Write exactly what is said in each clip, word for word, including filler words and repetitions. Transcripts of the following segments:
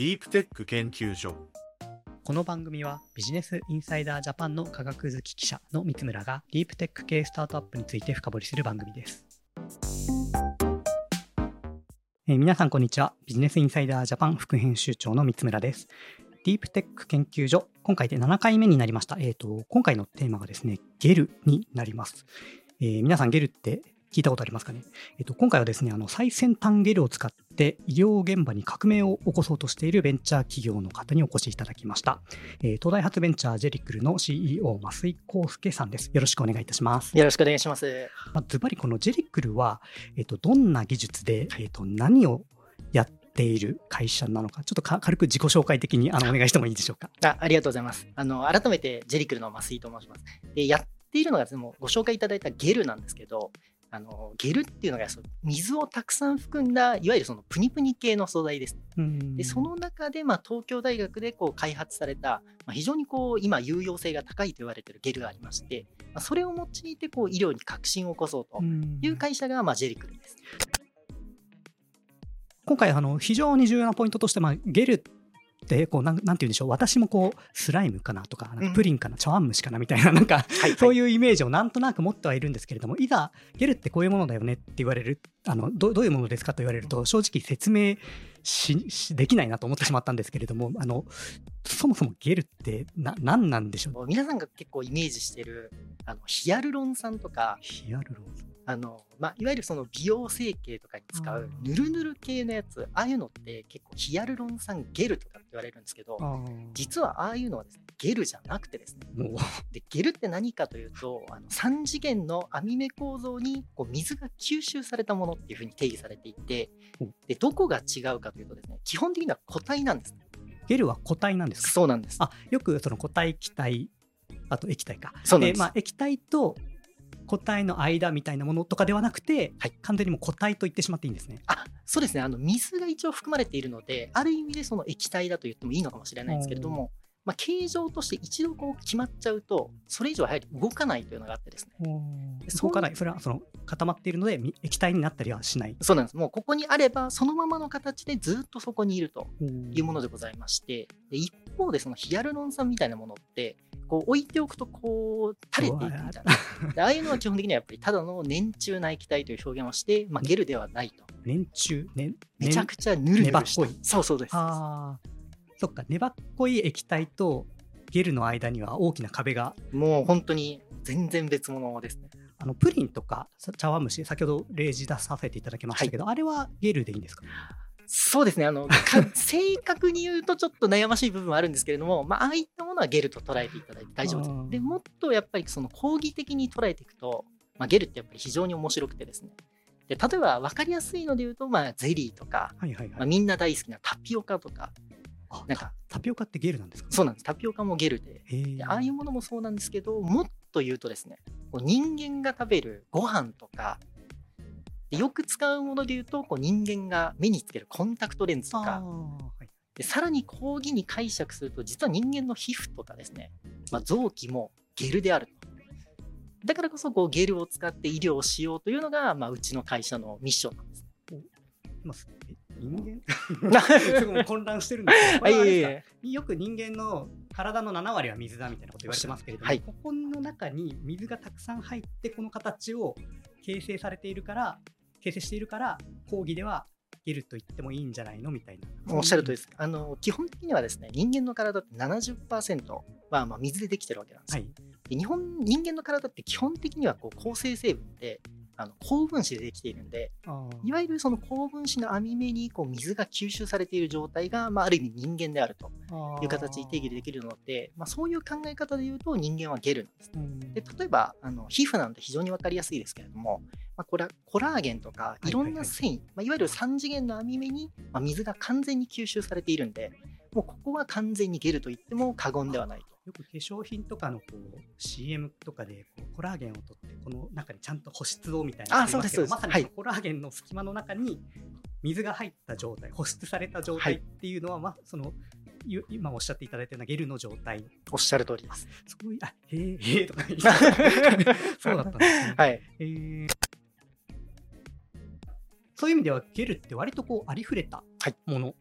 ディープテック研究所。この番組はビジネスインサイダージャパンの科学好き記者の三村がディープテック系スタートアップについて深掘りする番組です。えー、皆さんこんにちは。ビジネスインサイダージャパン副編集長の三村です。ディープテック研究所、今回でななかいめになりました。えーと、今回のテーマがですね、ゲルになります。えー、皆さんゲルって聞いたことありますかね。えっと、今回はですね、あの最先端ゲルを使って医療現場に革命を起こそうとしているベンチャー企業の方にお越しいただきました。えー、東大発ベンチャージェリクルの シーイーオー 増井康介さんです。よろしくお願いいたします。よろしくお願いします。まあ、ずばりこのジェリクルは、えっと、どんな技術で、えっと、何をやってている会社なのか、ちょっとか軽く自己紹介的にあのお願いしてもいいでしょうか。あ, ありがとうございます。あの改めてジェリクルの増井と申します。で、やっているのがですね、もうご紹介いただいたゲルなんですけど、あのゲルっていうのがそう水をたくさん含んだいわゆるそのプニプニ系の素材です。うんで、その中で、まあ、東京大学でこう開発された、まあ、非常にこう今有用性が高いと言われているゲルがありまして、まあ、それを用いてこう医療に革新を起こそうという会社が、まあ、ジェリクルです。今回あの非常に重要なポイントとして、まあ、ゲルってこうなん、なんて言うんでしょう、私もこうスライムかなとか、なんかプリンかな、うん、茶碗蒸しかなみたいな、なんかそういうイメージをなんとなく持ってはいるんですけれども、いざゲルってこういうものだよねって言われる、あの ど, どういうものですかと言われると正直説明ししできないなと思ってしまったんですけれども、あのそもそもゲルってな何なんでしょう。皆さんが結構イメージしてるあのヒアルロン酸とか、ヒアルロン酸あのまあ、いわゆるその美容整形とかに使うヌルヌル系のやつ、ああいうのって結構ヒアルロン酸ゲルとかって言われるんですけど、実はああいうのはですね、ゲルじゃなくてですね、でゲルって何かというと、あのさん次元の網目構造にこう水が吸収されたものっていうふうに定義されていて、でどこが違うかというとですね、基本的には固体なんですね。ゲルは固体なんですか。そうなんです。あ、よくその固体気体あと液体か。そうなんです。で、まあ、液体と固体の間みたいなものとかではなくて、はい、完全にもう固体と言ってしまっていいんですね。あ、そうですね。あの水が一応含まれているので、ある意味でその液体だと言ってもいいのかもしれないんですけれども、まあ、形状として一度こう決まっちゃうと、それ以上はやはり動かないというのがあってですね。動かない。それはその固まっているので液体になったりはしない。そうなんです。もうここにあればそのままの形でずっとそこにいるというものでございまして、で一方でそのヒアルロン酸みたいなものって。こう置いておくとこう垂れていくみたいな。でああいうのは基本的にはやっぱりただの粘中な液体という表現をして、まあ、ゲルではないと。粘中、ね、めちゃくちゃぬるぬるした。そうそうです。あ、そっか、粘っこい液体とゲルの間には大きな壁が。もう本当に全然別物ですね。あのプリンとか茶碗蒸し、先ほど例示出させていただきましたけど、はい、あれはゲルでいいんですか。そうですね、あの正確に言うとちょっと悩ましい部分はあるんですけれども、まあ、ああいったものはゲルと捉えていただいて大丈夫です。でもっとやっぱりその講義的に捉えていくと、まあ、ゲルってやっぱり非常に面白くてですね、で例えば分かりやすいので言うと、まあ、ゼリーとか、はいはいはい、まあ、みんな大好きなタピオカとか、なんかタピオカってゲルなんですか。そうなんです。タピオカもゲル で, でああいうものもそうなんですけど、もっと言うとですね、人間が食べるご飯とかでよく使うものでいうと、こう人間が目につけるコンタクトレンズとか、はい、でさらに講義に解釈すると、実は人間の皮膚とかですね、まあ、臓器もゲルであると。だからこそこうゲルを使って医療をしようというのが、まあ、うちの会社のミッションなんです。人間すごい混乱してるんですけど、いいえよく人間の体のなな割は水だみたいなこと言われてますけれども、はい、ここの中に水がたくさん入ってこの形を形成されているから形成しているから講義ではゲルと言ってもいいんじゃないのみたいな。おっしゃるとおりです。あの基本的にはですね、人間の体って ななじゅっパーセント はまあ水でできてるわけなんですよ、はい、で日本人間の体って基本的にはこう構成成分であの高分子でできているので、いわゆるその高分子の網目にこう水が吸収されている状態が、まあ、ある意味人間であるという形に定義できるので、まあ、そういう考え方でいうと人間はゲルなんですね。うんで例えばあの皮膚なんて非常に分かりやすいですけれども、まあ、これはコラーゲンとかいろんな繊維、はいはいはいまあ、いわゆるさん次元の網目に、まあ、水が完全に吸収されているので、もうここは完全にゲルと言っても過言ではないと。よく化粧品とかのこう シーエム とかでこうコラーゲンを取ってこの中にちゃんと保湿をみたいな、あそうですそうです、まさにコラーゲンの隙間の中に水が入った状態、はい、保湿された状態っていうのは、まあ、その今おっしゃっていただいたようなゲルの状態。おっしゃる通りです。すごいあへーへーとか言ってそうだったんですね、はいえー、そういう意味ではゲルって割とこうありふれたもの、はい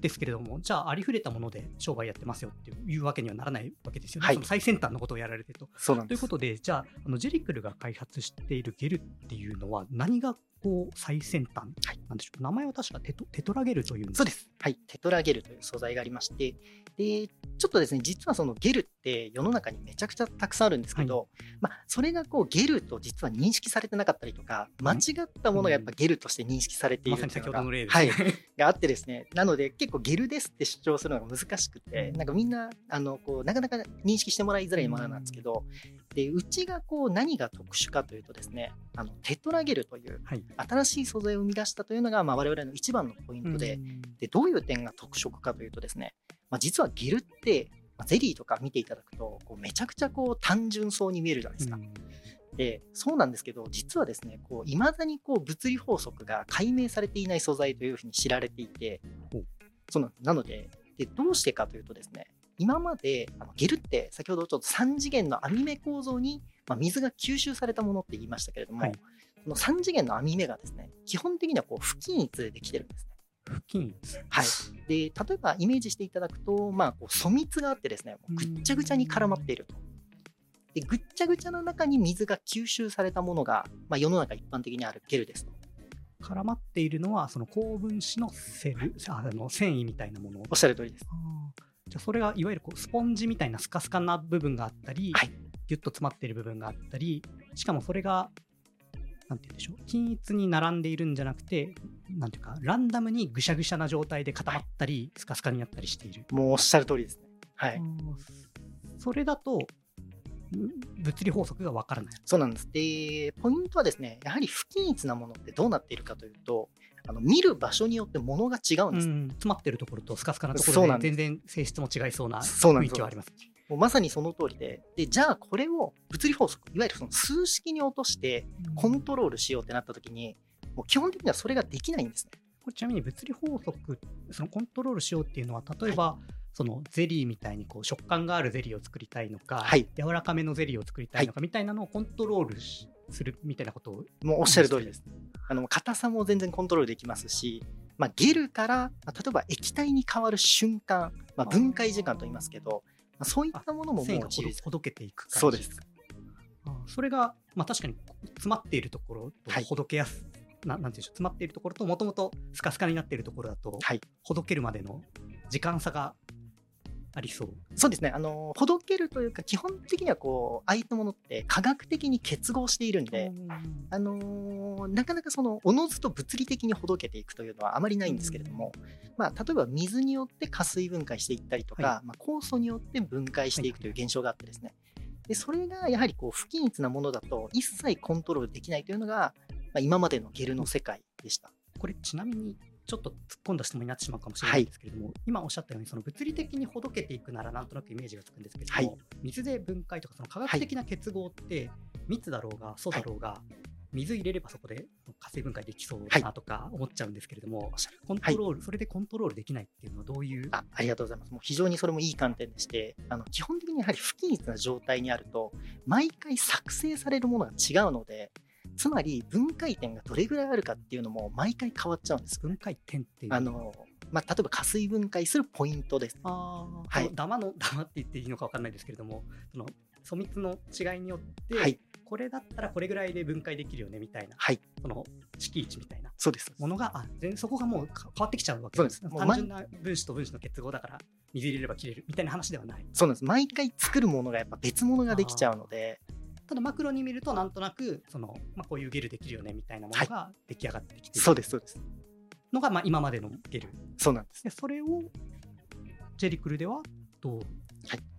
ですけれども、じゃあありふれたもので商売やってますよっていうわけにはならないわけですよね、はい、その最先端のことをやられてと。そうなんです。ということで、じゃあ、 あのジェリクルが開発しているゲルっていうのは何がこう最先端なんでしょう。名前は確かテト、テトラゲルというんです。そうです、はい、テトラゲルという素材がありまして、でちょっとですね、実はそのゲルって世の中にめちゃくちゃたくさんあるんですけど、はい、まあ、それがこうゲルと実は認識されてなかったりとか、間違ったものがやっぱゲルとして認識されているというのが、うん、まさに先ほどの例ですね、はい、があってですね、なので結構ゲルですって主張するのが難しくて、なんかみんなあのこうなかなか認識してもらいづらいものなんですけど、でうちがこう何が特殊かというとですね、あのテトラゲルという、はい、新しい素材を生み出したというのが、まあ、我々の一番のポイント で,、うん、でどういう点が特色かというとですね、まあ、実はゲルって、まあ、ゼリーとか見ていただくとこうめちゃくちゃこう単純そうに見えるじゃないですか、うん、でそうなんですけど、実はですねいまだにこう物理法則が解明されていない素材というふうに知られていて、うん、そう な, なの で, でどうしてかというとですね、今まであのゲルって先ほどちょっとさん次元の網目構造に、まあ、水が吸収されたものって言いましたけれども、はい、このさん次元の網目がですね、基本的にはこう不均一でできてるんですね。不均一、はい、で例えばイメージしていただくと、まあ、こう粗密があってですね、もうぐっちゃぐちゃに絡まっていると。でぐっちゃぐちゃの中に水が吸収されたものが、まあ、世の中一般的にあるゲルですと。絡まっているのはその高分子のセル、あの繊維みたいなもの。おっしゃる通りです。あ、じゃあそれがいわゆるこうスポンジみたいなスカスカな部分があったり、はい、ギュッと詰まっている部分があったり、しかもそれがなんて言うんでしょう、均一に並んでいるんじゃなくて、なんていうかランダムにぐしゃぐしゃな状態で固まったり、はい、スカスカになったりしている。もうおっしゃる通りですね、はい、それだと物理法則がわからない。そうなんです。でポイントはですね、やはり不均一なものってどうなっているかというと、あの見る場所によってものが違うんです。うん、詰まってるところとスカスカなところで全然性質も違いそうな雰囲気はあります。もうまさにその通り で, でじゃあこれを物理法則、いわゆるその数式に落としてコントロールしようってなった時に、もう基本的にはそれができないんですね。これちなみに物理法則、そのコントロールしようっていうのは、例えば、はい、そのゼリーみたいにこう食感があるゼリーを作りたいのか、はい、柔らかめのゼリーを作りたいのかみたいなのをコントロールし、はい、するみたいなことを。もうおっしゃる通りです。あの硬さも全然コントロールできますし、まあ、ゲルから例えば液体に変わる瞬間、まあ、分解時間と言いますけど、まあ、そういったものももう繊維がほど、ほどけていく感じ。そうです。あ、それが、まあ、確かに詰まっているところとほどけやす、はい、な、なんていうんでしょう、詰まっているところともともとスカスカになっているところだと、はい、ほどけるまでの時間差がありそう。そうですね、あのほどけるというか、基本的にはこうああいったものって科学的に結合しているんで、うん、あのなかなかそのおのずと物理的にほどけていくというのはあまりないんですけれども、うん、まあ、例えば水によって加水分解していったりとか、はい、まあ、酵素によって分解していくという現象があってですね、でそれがやはりこう不均一なものだと一切コントロールできないというのが、まあ、今までのゲルの世界でした。これちなみにちょっと突っ込んだ質問になってしまうかもしれないんですけれども、はい、今おっしゃったようにその物理的にほどけていくならなんとなくイメージがつくんですけれども、はい、水で分解とかその科学的な結合って密だろうが素だろうが、はい、水入れればそこで加水分解できそうだなとか思っちゃうんですけれども、はい、コントロール、はい、それでコントロールできないっていうのはどういう。 あ, ありがとうございます。もう非常にそれもいい観点でして、あの基本的にやはり不均一な状態にあると毎回作成されるものが違うので、つまり分解点がどれぐらいあるかっていうのも毎回変わっちゃうんです。分解点っていうあの、まあ、例えば加水分解するポイントです。あ、はい、ダマのダマって言っていいのか分かんないですけれども、その粗密の違いによって、はい、これだったらこれぐらいで分解できるよねみたいな、はい、その式位置みたいなものが、そうです、あ、そこがもう変わってきちゃうわけです。単純な分子と分子の結合だから水入れれば切れるみたいな話ではない。そうなんです。毎回作るものがやっぱ別物ができちゃうので、ただマクロに見るとなんとなくその、まあ、こういうゲルできるよねみたいなものが出来上がってきている、はい、そうですそうです、のがまあ今までのゲル。そうなんです。でそれをジェリクルではどう、はい、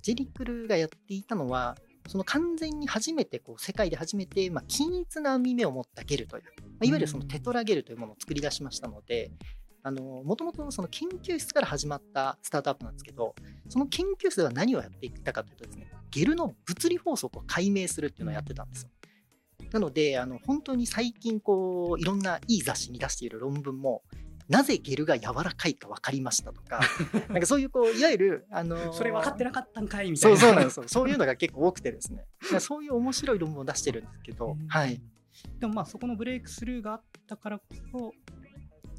ジェリクルがやっていたのはその完全に初めてこう世界で初めて、まあ、均一な網目を持ったゲルという、まあ、いわゆるそのテトラゲルというものを作り出しましたので、あのもともとその研究室から始まったスタートアップなんですけど、その研究室では何をやっていたかというとですね、ゲルの物理法則を解明するっていうのをやってたんですよ。なのであの本当に最近こういろんないい雑誌に出している論文も、なぜゲルが柔らかいか分かりましたとかなんかそういうこういわゆる、あのー、それ分かってなかったんかいみたいな、そうそうなんですよ。そういうのが結構多くてですねそういう面白い論文を出してるんですけど、はい、でもまあそこのブレイクスルーがあったからこそ、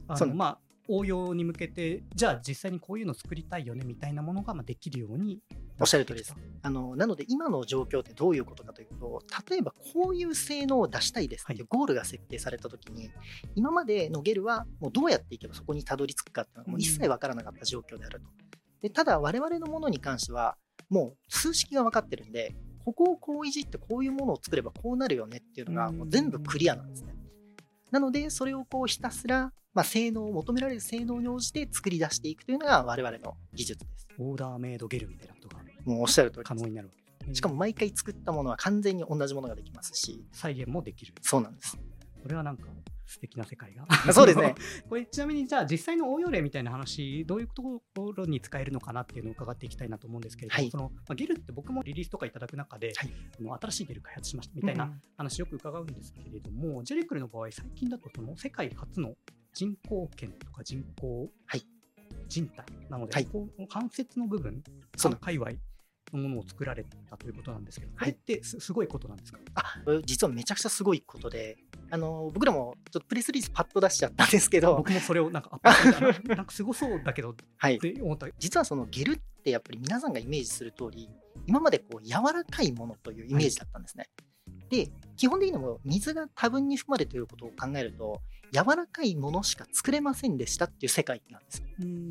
あのまあ応用に向けて、じゃあ実際にこういうの作りたいよねみたいなものがまあできるように。おっしゃる通りです。あのなので今の状況ってどういうことかというと、例えばこういう性能を出したいですっていうゴールが設定されたときに、はい、今までのゲルはもうどうやっていけばそこにたどり着くかっていうのはもう一切分からなかった状況であると。でただ我々のものに関してはもう数式が分かってるんで、ここをこういじってこういうものを作ればこうなるよねっていうのがもう全部クリアなんですね。なのでそれをこうひたすら、まあ、性能を求められる性能に応じて作り出していくというのが我々の技術です。オーダーメイドゲルみたいなことがもうおっしゃる通り可能になるわけです。しかも毎回作ったものは完全に同じものができますし、再現もできる。そうなんです。これはなんか素敵な世界がそうですねこれちなみにじゃあ実際の応用例みたいな話、どういうところに使えるのかなっていうのを伺っていきたいなと思うんですけれども、はい、そのまあ、ゲルって僕もリリースとかいただく中で、はい、あの新しいゲル開発しましたみたいな話よく伺うんですけれども、うん、ジェレクルの場合最近だとその世界初の人工腱とか人工人体なので、はい、この関節の部分の界隈のものを作られたということなんですけど、これってすごいことなんですか？はい、あ、実はめちゃくちゃすごいことで、あの僕らもちょっとプレスリリースパッと出しちゃったんですけど、僕もそれをなんかアップなんかすごそうだけどって思った、はい、実はそのゲルってやっぱり皆さんがイメージする通り、今までこう柔らかいものというイメージだったんですね、はい、で基本的にも水が多分に含まれていることを考えると柔らかいものしか作れませんでしたっていう世界なんです。うーん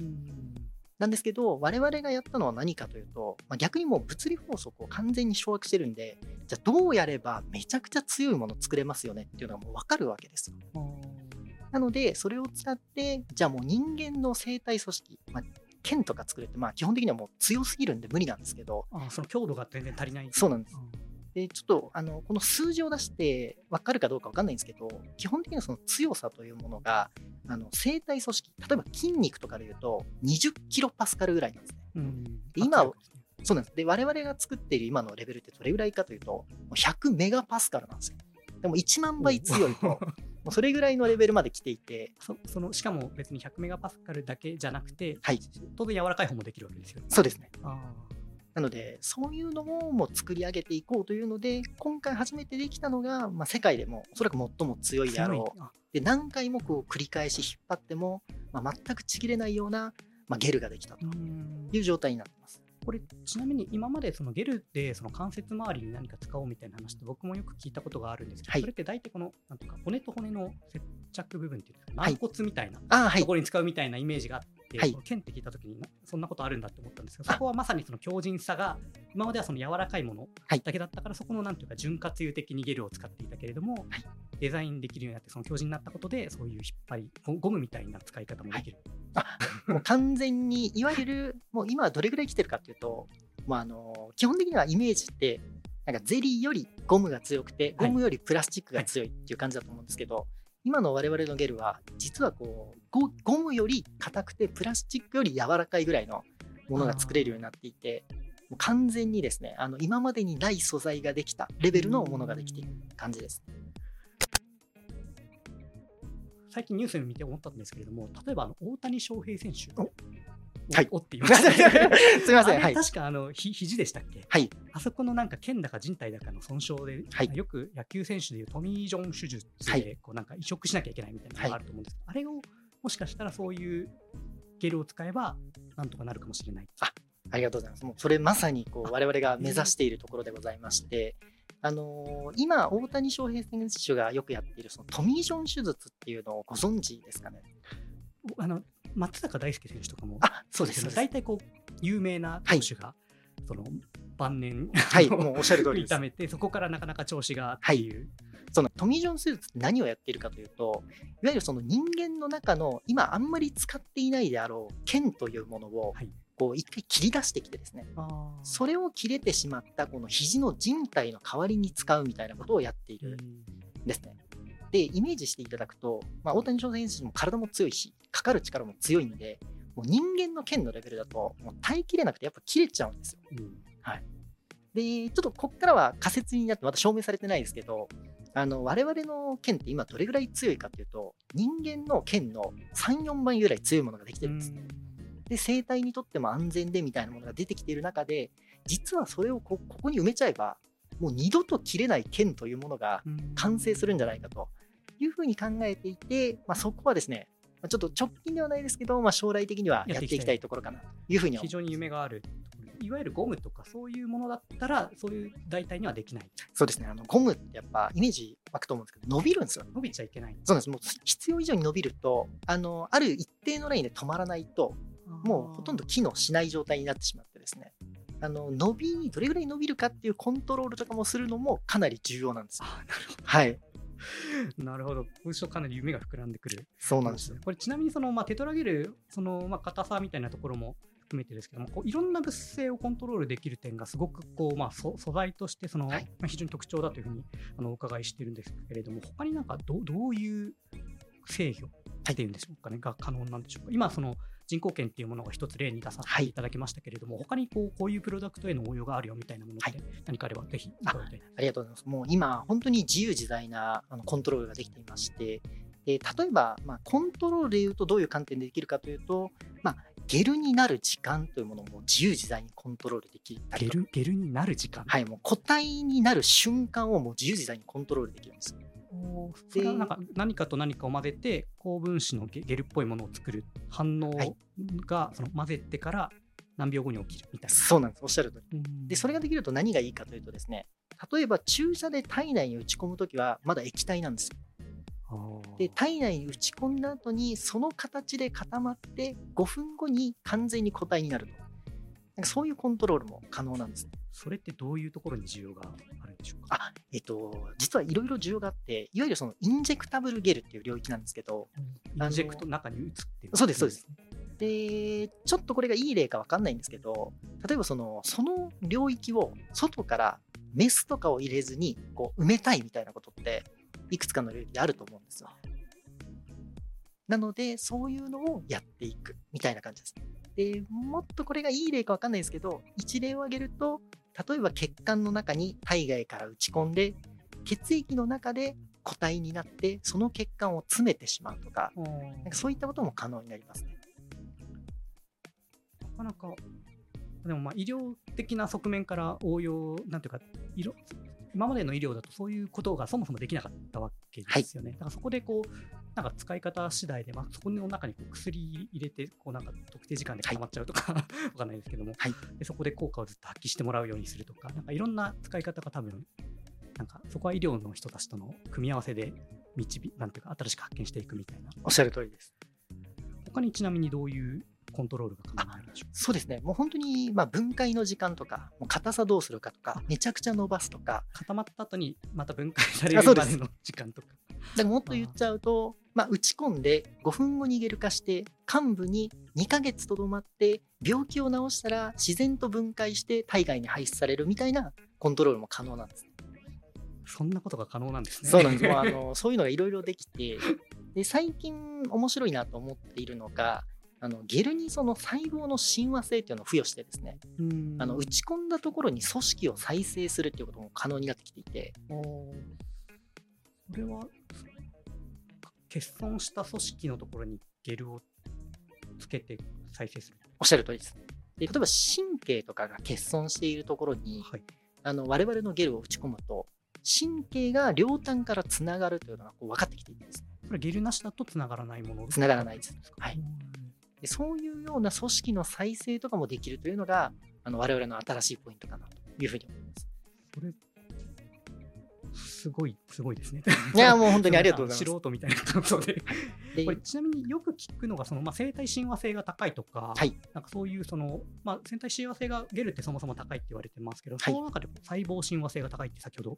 なんですけど、我々がやったのは何かというと、まあ、逆にもう物理法則を完全に掌握してるんで、じゃあどうやればめちゃくちゃ強いもの作れますよねっていうのがもう分かるわけですよ。なのでそれを使って、じゃあもう人間の生体組織、まあ、剣とか作るってまあ基本的にはもう強すぎるんで無理なんですけど、あ、その強度が全然足りない。そうなんです、うん、でちょっとあのこの数字を出して分かるかどうか分かんないんですけど、基本的にはその強さというものがあの生体組織、例えば筋肉とかでいうとにじゅっキロパスカルぐらいなんですね、うん、で今そうなんです。で我々が作っている今のレベルってどれぐらいかというとひゃくメガパスカルなんですよ。でもいちまんばい強いともうそれぐらいのレベルまで来ていてそそのしかも別にひゃくメガパスカルだけじゃなくて、はい、当然柔らかい方もできるわけですよね。そうですね。あなのでそういうのをもう作り上げていこうというので、今回初めてできたのが、まあ、世界でもおそらく最も強いであろうで、何回もこう繰り返し引っ張っても、まあ、全くちぎれないような、まあ、ゲルができたという状態になってます。これちなみに今までそのゲルでその関節周りに何か使おうみたいな話って僕もよく聞いたことがあるんですけど、はい、それって大体このなんとか骨と骨の接着部分っていうか軟骨みたいな、はい、ところに使うみたいなイメージがあって、はいはい、剣って聞いたときにそんなことあるんだって思ったんですけど、そこはまさにその強靭さが今まではその柔らかいものだけだったから、そこのなんていうか潤滑油的にゲルを使っていたけれども、はい、デザインできるようになってその強靭になったことで、そういう引っ張りゴムみたいな使い方もできる、はい、あもう完全にいわゆるもう今はどれぐらい来てるかっていうと、まあ、あの基本的にはイメージってなんかゼリーよりゴムが強くてゴムよりプラスチックが強いっていう感じだと思うんですけど、はいはい、今の我々のゲルは実はこう ゴ, ゴムより硬くてプラスチックより柔らかいぐらいのものが作れるようになっていて、もう完全にですね、あの今までにない素材ができたレベルのものができている感じです。最近ニュースを見て思ったんですけれども、例えばあの大谷翔平選手、はい、おって言いましたすみません、あれ確かあの、はい、ひ肘でしたっけ、はい、あそこのなんか腱だか靭帯だかの損傷で、はい、よく野球選手でいうトミー・ジョン手術でこうなんか移植しなきゃいけないみたいなのがあると思うんですけど、はい、あれをもしかしたらそういうゲルを使えばなんとかなるかもしれない。あ、ありがとうございます。もうそれまさにこう我々が目指しているところでございまして、あのー、今大谷翔平選手がよくやっているそのトミー・ジョン手術っていうのをご存知ですかね。あの松坂大輔選手とかも大体こう有名な投手が、はい、その晩年、はい、もうおっしゃる通りです。痛めてそこからなかなか調子がっていう、はい、そのトミー・ジョン手術って何をやっているかというと、いわゆるその人間の中の今あんまり使っていないであろう腱というものをこう一回切り出してきてですね、はい、それを切れてしまったこの肘の靭帯の代わりに使うみたいなことをやっているんですね。でイメージしていただくと、まあ、大谷翔平選手も体も強いしかかる力も強いんで、もう人間の剣のレベルだともう耐えきれなくてやっぱ切れちゃうんですよ、うんはい、でちょっとここからは仮説になってまだ証明されてないですけど、あの我々の剣って今どれぐらい強いかというと人間の剣の さんよんばいぐらい強いものができてるんです、ねうん、で生体にとっても安全でみたいなものが出てきている中で、実はそれをこ こ, ここに埋めちゃえばもう二度と切れない剣というものが完成するんじゃないかというふうに考えていて、まあ、そこはですねちょっと直近ではないですけど、まあ、将来的にはやっていきたいところかなというふうに思います。非常に夢がある。いわゆるゴムとかそういうものだったらそういう代替にはできない。そうですね、あのゴムってやっぱイメージ湧くと思うんですけど伸びるんですよ。伸びちゃいけない。そうなんです。もう必要以上に伸びると あの、ある一定のラインで止まらないともうほとんど機能しない状態になってしまってですね、あの伸びどれぐらい伸びるかっていうコントロールとかもするのもかなり重要なんですよ。あ、なるほど、はいなるほど。こうしてかなり夢が膨らんでくる。そうなんですよ。これちなみにその、まあ、テトラゲルその、まあ、硬さみたいなところも含めてですけども、こういろんな物性をコントロールできる点がすごくこう、まあ、素材としてその、はいまあ、非常に特徴だというふうにあのお伺いしているんですけれども、他になんか ど, どういう制御っていうんでしょうかね、はい、が可能なんでしょうか。今その人工圏っていうものが一つ例に出させていただきましたけれども、はい、他にこう、こういうプロダクトへの応用があるよみたいなものって、はい、何かあればぜひ伺いたいです。あ、ありがとうございます。もう今本当に自由自在なあのコントロールができていまして、えー、例えば、まあ、コントロールでいうとどういう観点でできるかというと、まあ、ゲルになる時間というものも自由自在にコントロールできたりとか、ゲル、ゲルになる時間、はい、もう個体になる瞬間をもう自由自在にコントロールできるんです。それはなんか何かと何かを混ぜて高分子のゲルっぽいものを作る反応がその混ぜてから何秒後に起きるみたいな、はい、そうなんです。おっしゃる通りで、それができると何がいいかというとですね、例えば注射で体内に打ち込むときはまだ液体なんですよ。で体内に打ち込んだ後にその形で固まってごふんごに完全に固体になると、なんかそういうコントロールも可能なんです。それってどういうところに需要があるんでしょうか。あ、えっと、実はいろいろ需要があって、いわゆるそのインジェクタブルゲルっていう領域なんですけど、インジェクトの中に打つっていう。そうですそうです。でちょっとこれがいい例か分かんないんですけど、例えばその、その領域を外からメスとかを入れずにこう埋めたいみたいなことっていくつかの領域であると思うんですよ。なのでそういうのをやっていくみたいな感じですね。でもっとこれがいい例か分かんないですけど、一例を挙げると、例えば血管の中に体外から打ち込んで血液の中で固体になってその血管を詰めてしまうとか、うん、なんかそういったことも可能になりますね。なかなかでもまあ医療的な側面から応用なんていうか、いろ今までの医療だとそういうことがそもそもできなかったわけですよね、はい、だからそこでこうなんか使い方次第で、まあ、そこの中にこう薬入れてこうなんか特定時間で固まっちゃうとか、はい、わかんないですけども、はい、でそこで効果をずっと発揮してもらうようにするとか、なんかいろんな使い方が多分なんかそこは医療の人たちとの組み合わせで導なんていうか新しく発見していくみたいな。おっしゃる通りです。他にちなみにどういうコントロールが可能なんでしょうか。そうですね、もう本当にまあ分解の時間とか、もう硬さどうするかとか、めちゃくちゃ伸ばすとか、固まった後にまた分解されるまでの時間とか。だからもっと言っちゃうと、まあ、打ち込んでごふんごにゲル化して患部ににかげつとどまって病気を治したら自然と分解して体外に排出されるみたいなコントロールも可能なんです。そんなことが可能なんですね。そうなんですもうあのそういうのがいろいろできて、で最近面白いなと思っているのが、あのゲルにその細胞の親和性というのを付与してですね、うんあの打ち込んだところに組織を再生するということも可能になってきていて、これは欠損した組織のところにゲルをつけて再生する。おっしゃる通りです。で例えば神経とかが欠損しているところに、はい、あの我々のゲルを打ち込むと神経が両端からつながるというのがこう分かってきているんです。これゲルなしだとつながらないもの。つながらないです。はい。でそういうような組織の再生とかもできるというのがあの我々の新しいポイントかなというふうに思います。これすごいすごいですね。いやもう本当にありがとうございます。素人みたいな感想で。でこれちなみによく聞くのがその、まあ、生体親和性が高いとか、はい、なんかそういうその、まあ、生体親和性がゲルってそもそも高いって言われてますけど、はい、その中で細胞親和性が高いって先ほど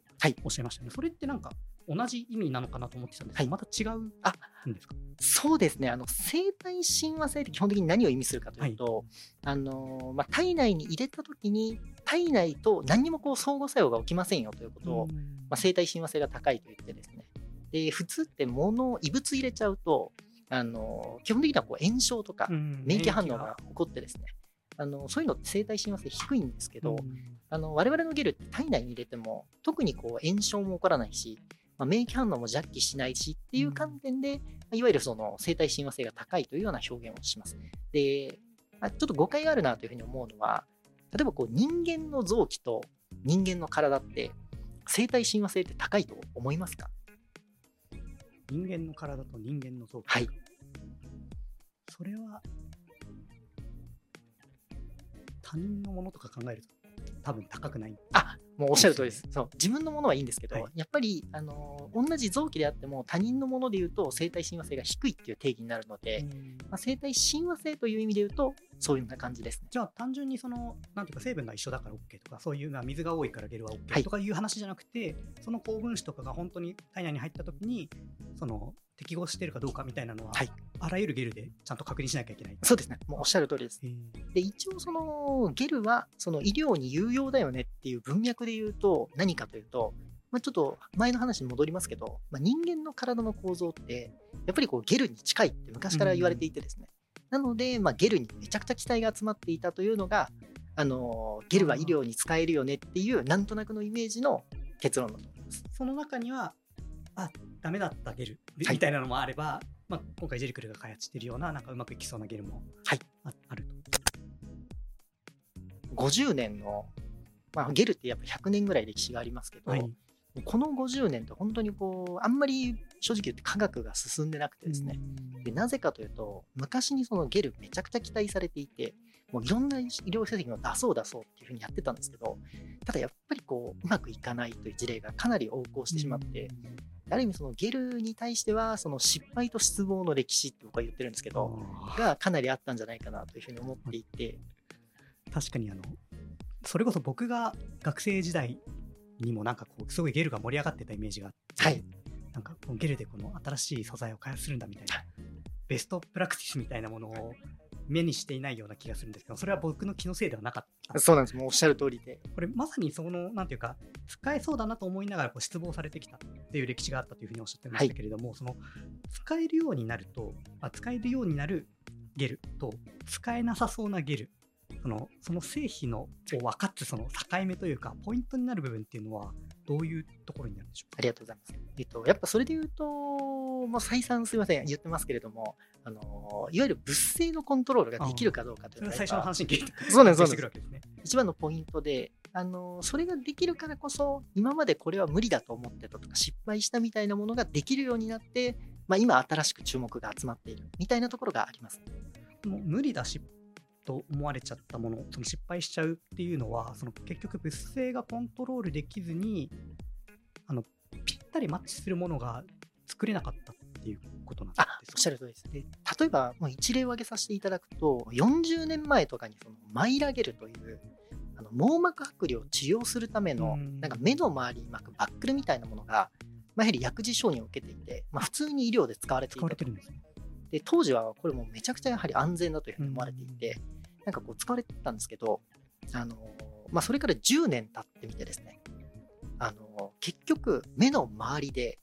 おっしゃいましたね、はい、それってなんか同じ意味なのかなと思ってたんですけど、はい、また違うんですか。そうですね、あの生体親和性って基本的に何を意味するかというと、はいあのまあ、体内に入れたときに体内と何もこう相互作用が起きませんよということを、まあ、生体親和性が高いと言ってですね、で普通って物異物入れちゃうとあの基本的にはこう炎症とか免疫反応が起こってですね、あのそういうのって生体親和性低いんですけど、あの我々のゲルって体内に入れても特にこう炎症も起こらないし、まあ、免疫反応も弱気しないしっていう観点で、いわゆるその生体親和性が高いというような表現をします。でちょっと誤解があるなというふうに思うのは、例えばこう人間の臓器と人間の体って生体親和性って高いと思いますか。人間の体と人間の臓器、はい、それは他人のものとか考えると多分高くない。あ、もうおっしゃる通りです。そう、自分のものはいいんですけど、はい、やっぱりあの同じ臓器であっても他人のものでいうと生体親和性が低いっていう定義になるので、まあ、生体親和性という意味でいうとそういうような感じですね。じゃあ単純にそのなんていうか成分が一緒だから OK とか、そういうな水が多いからゲルは OK とかいう話じゃなくて、はい、その高分子とかが本当に体内に入った時にその適合しているかどうかみたいなのは、はい、あらゆるゲルでちゃんと確認しなきゃいけない。そうですね、もうおっしゃる通りです。で、一応そのゲルはその医療に有用だよねっていう文脈で言うと何かというと、まあ、ちょっと前の話に戻りますけど、まあ、人間の体の構造ってやっぱりこうゲルに近いって昔から言われていてですね、うん、なので、まあ、ゲルにめちゃくちゃ気体が集まっていたというのが、あのゲルは医療に使えるよねっていうなんとなくのイメージの結論だと思います。その中にはあ、ダメだったゲルみたいなのもあれば、はい、まあ、今回ジェリクルが開発しているようななんかうまくいきそうなゲルも あ,、はい、あると。ごじゅうねんの、まあ、ゲルってやっぱひゃくねんぐらい歴史がありますけど、はい、このごじゅうねんって本当にこうあんまり正直言って科学が進んでなくてですね、でなぜかというと昔にそのゲルめちゃくちゃ期待されていて、もういろんな医療成績を出そう出そうっていうふうにやってたんですけど、ただやっぱりこううまくいかないという事例がかなり横行してしまって、ある意味そのゲルに対してはその失敗と失望の歴史って僕は言ってるんですけどがかなりあったんじゃないかなというふうに思っていて、確かにあのそれこそ僕が学生時代にもなんかこうすごいゲルが盛り上がってたイメージがあって、はい、なんかこのゲルでこの新しい素材を開発するんだみたいなベストプラクティスみたいなものを目にしていないような気がするんですけど、それは僕の気のせいではなかった。そうなんです。もうおっしゃる通りで、これまさにそのなんていうか使えそうだなと思いながらこう失望されてきたっていう歴史があったというふうにおっしゃってましたけれども、はい、その使えるようになると、あ、使えるようになるゲルと使えなさそうなゲル、その、 その成否のを分かつその境目というかポイントになる部分っていうのはどういうところになるんでしょうか。ありがとうございます。えっと、やっぱそれで言うと、もう再三すいません言ってますけれども、あのいわゆる物性のコントロールができるかどうかというのが最初の話に聞いてくるわけですね。一番のポイントで、あのそれができるからこそ今までこれは無理だと思ってたとか失敗したみたいなものができるようになって、まあ、今新しく注目が集まっているみたいなところがあります。もう無理だしと思われちゃったもの、その失敗しちゃうっていうのは、その結局物性がコントロールできずにあのぴったりマッチするものが作れなかったっていうことなんですか。あ、おっしゃる通りです。で、例えばもう一例を挙げさせていただくと、よんじゅうねんまえとかにそのマイラゲルというあの網膜剥離を治療するためのなんか目の周りに巻くバックルみたいなものが、まあ、やはり薬事承認を受けていて、まあ、普通に医療で使われていたと。使われてるんですね。で当時はこれもめちゃくちゃやはり安全だというふうに思われていて、なんかこう使われてたんですけど、あの、まあ、それからじゅうねん経ってみてですね、あの結局目の周りで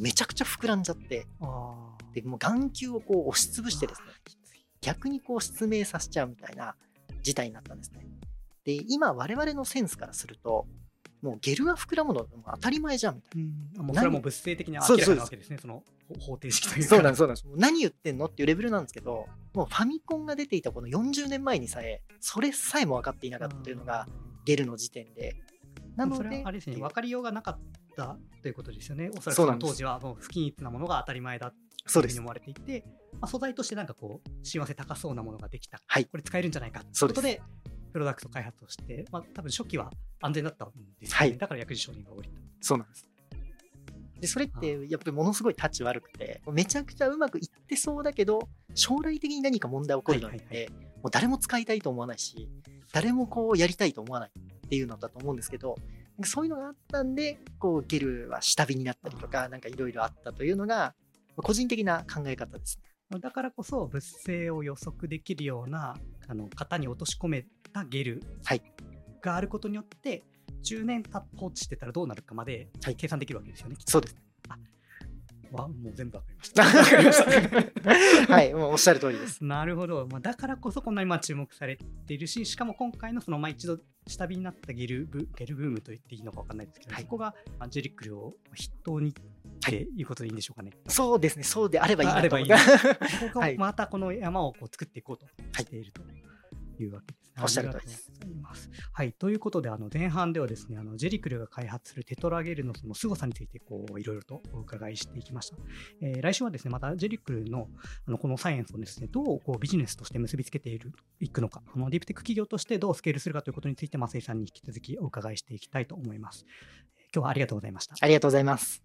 めちゃくちゃ膨らんじゃって、あ、でもう眼球をこう押しつぶしてですね、逆にこう失明させちゃうみたいな事態になったんですね。で今我々のセンスからするともうゲルは膨らむの当たり前じゃんみたいな、うん、もうそれはもう物性的に明らかなわけですね。 そ, う そ, うその方程式というか、そうなんそうなんです。もう何言ってんのっていうレベルなんですけど、もうファミコンが出ていたこのよんじゅうねんまえにさえそれさえも分かっていなかったというのがゲルの時点で、なのでそれはあれですね、分かりようがなかったということですよね。おそらくその当時はもう不均一なものが当たり前だというふうに思われていて、まあ、素材としてなんかこう親和性高そうなものができた、はい、これ使えるんじゃないかということでプロダクト開発をして、まあ、多分初期は安全だったんですよね、はい、だから薬事承認が下りた。そうなんです。でそれってやっぱりものすごいタッチ悪くて、めちゃくちゃうまくいってそうだけど将来的に何か問題起こるのって、はいはいはい、もう誰も使いたいと思わないし誰もこうやりたいと思わないっていうのだと思うんですけど、そういうのがあったんでこうゲルは下火になったりとかなんかいろいろあったというのが個人的な考え方ですね。だからこそ物性を予測できるようなあの型に落とし込めゲルがあることによって、はい、じゅうねん放置してたらどうなるかまで計算できるわけですよね、はい、そうですね。あ、わ、もう全部わかりましたわかりましたはい、もうおっしゃる通りです。なるほど、まあ、だからこそこんなにまあ注目されているし、しかも今回のそのまあ一度下火になったゲルブ、ゲルブームと言っていいのかわかんないですけど、はい、そこがジェリックルを筆頭にっていうことでいいんでしょうかね。はい、そうですね、そうであればいいなと思って、あればいいなここがまたこの山をこう作っていこうとしていると、はい、いうわけですね。おっしゃるとおりです。はい、ということであの前半ではですねあのジェリクルが開発するテトラゲルのその凄さについてこういろいろとお伺いしていきました。えー、来週はですねまたジェリクルのあのこのサイエンスをですねどうこうビジネスとして結びつけているいくのか、あのディープテック企業としてどうスケールするかということについて増井さんに引き続きお伺いしていきたいと思います。今日はありがとうございました。ありがとうございます。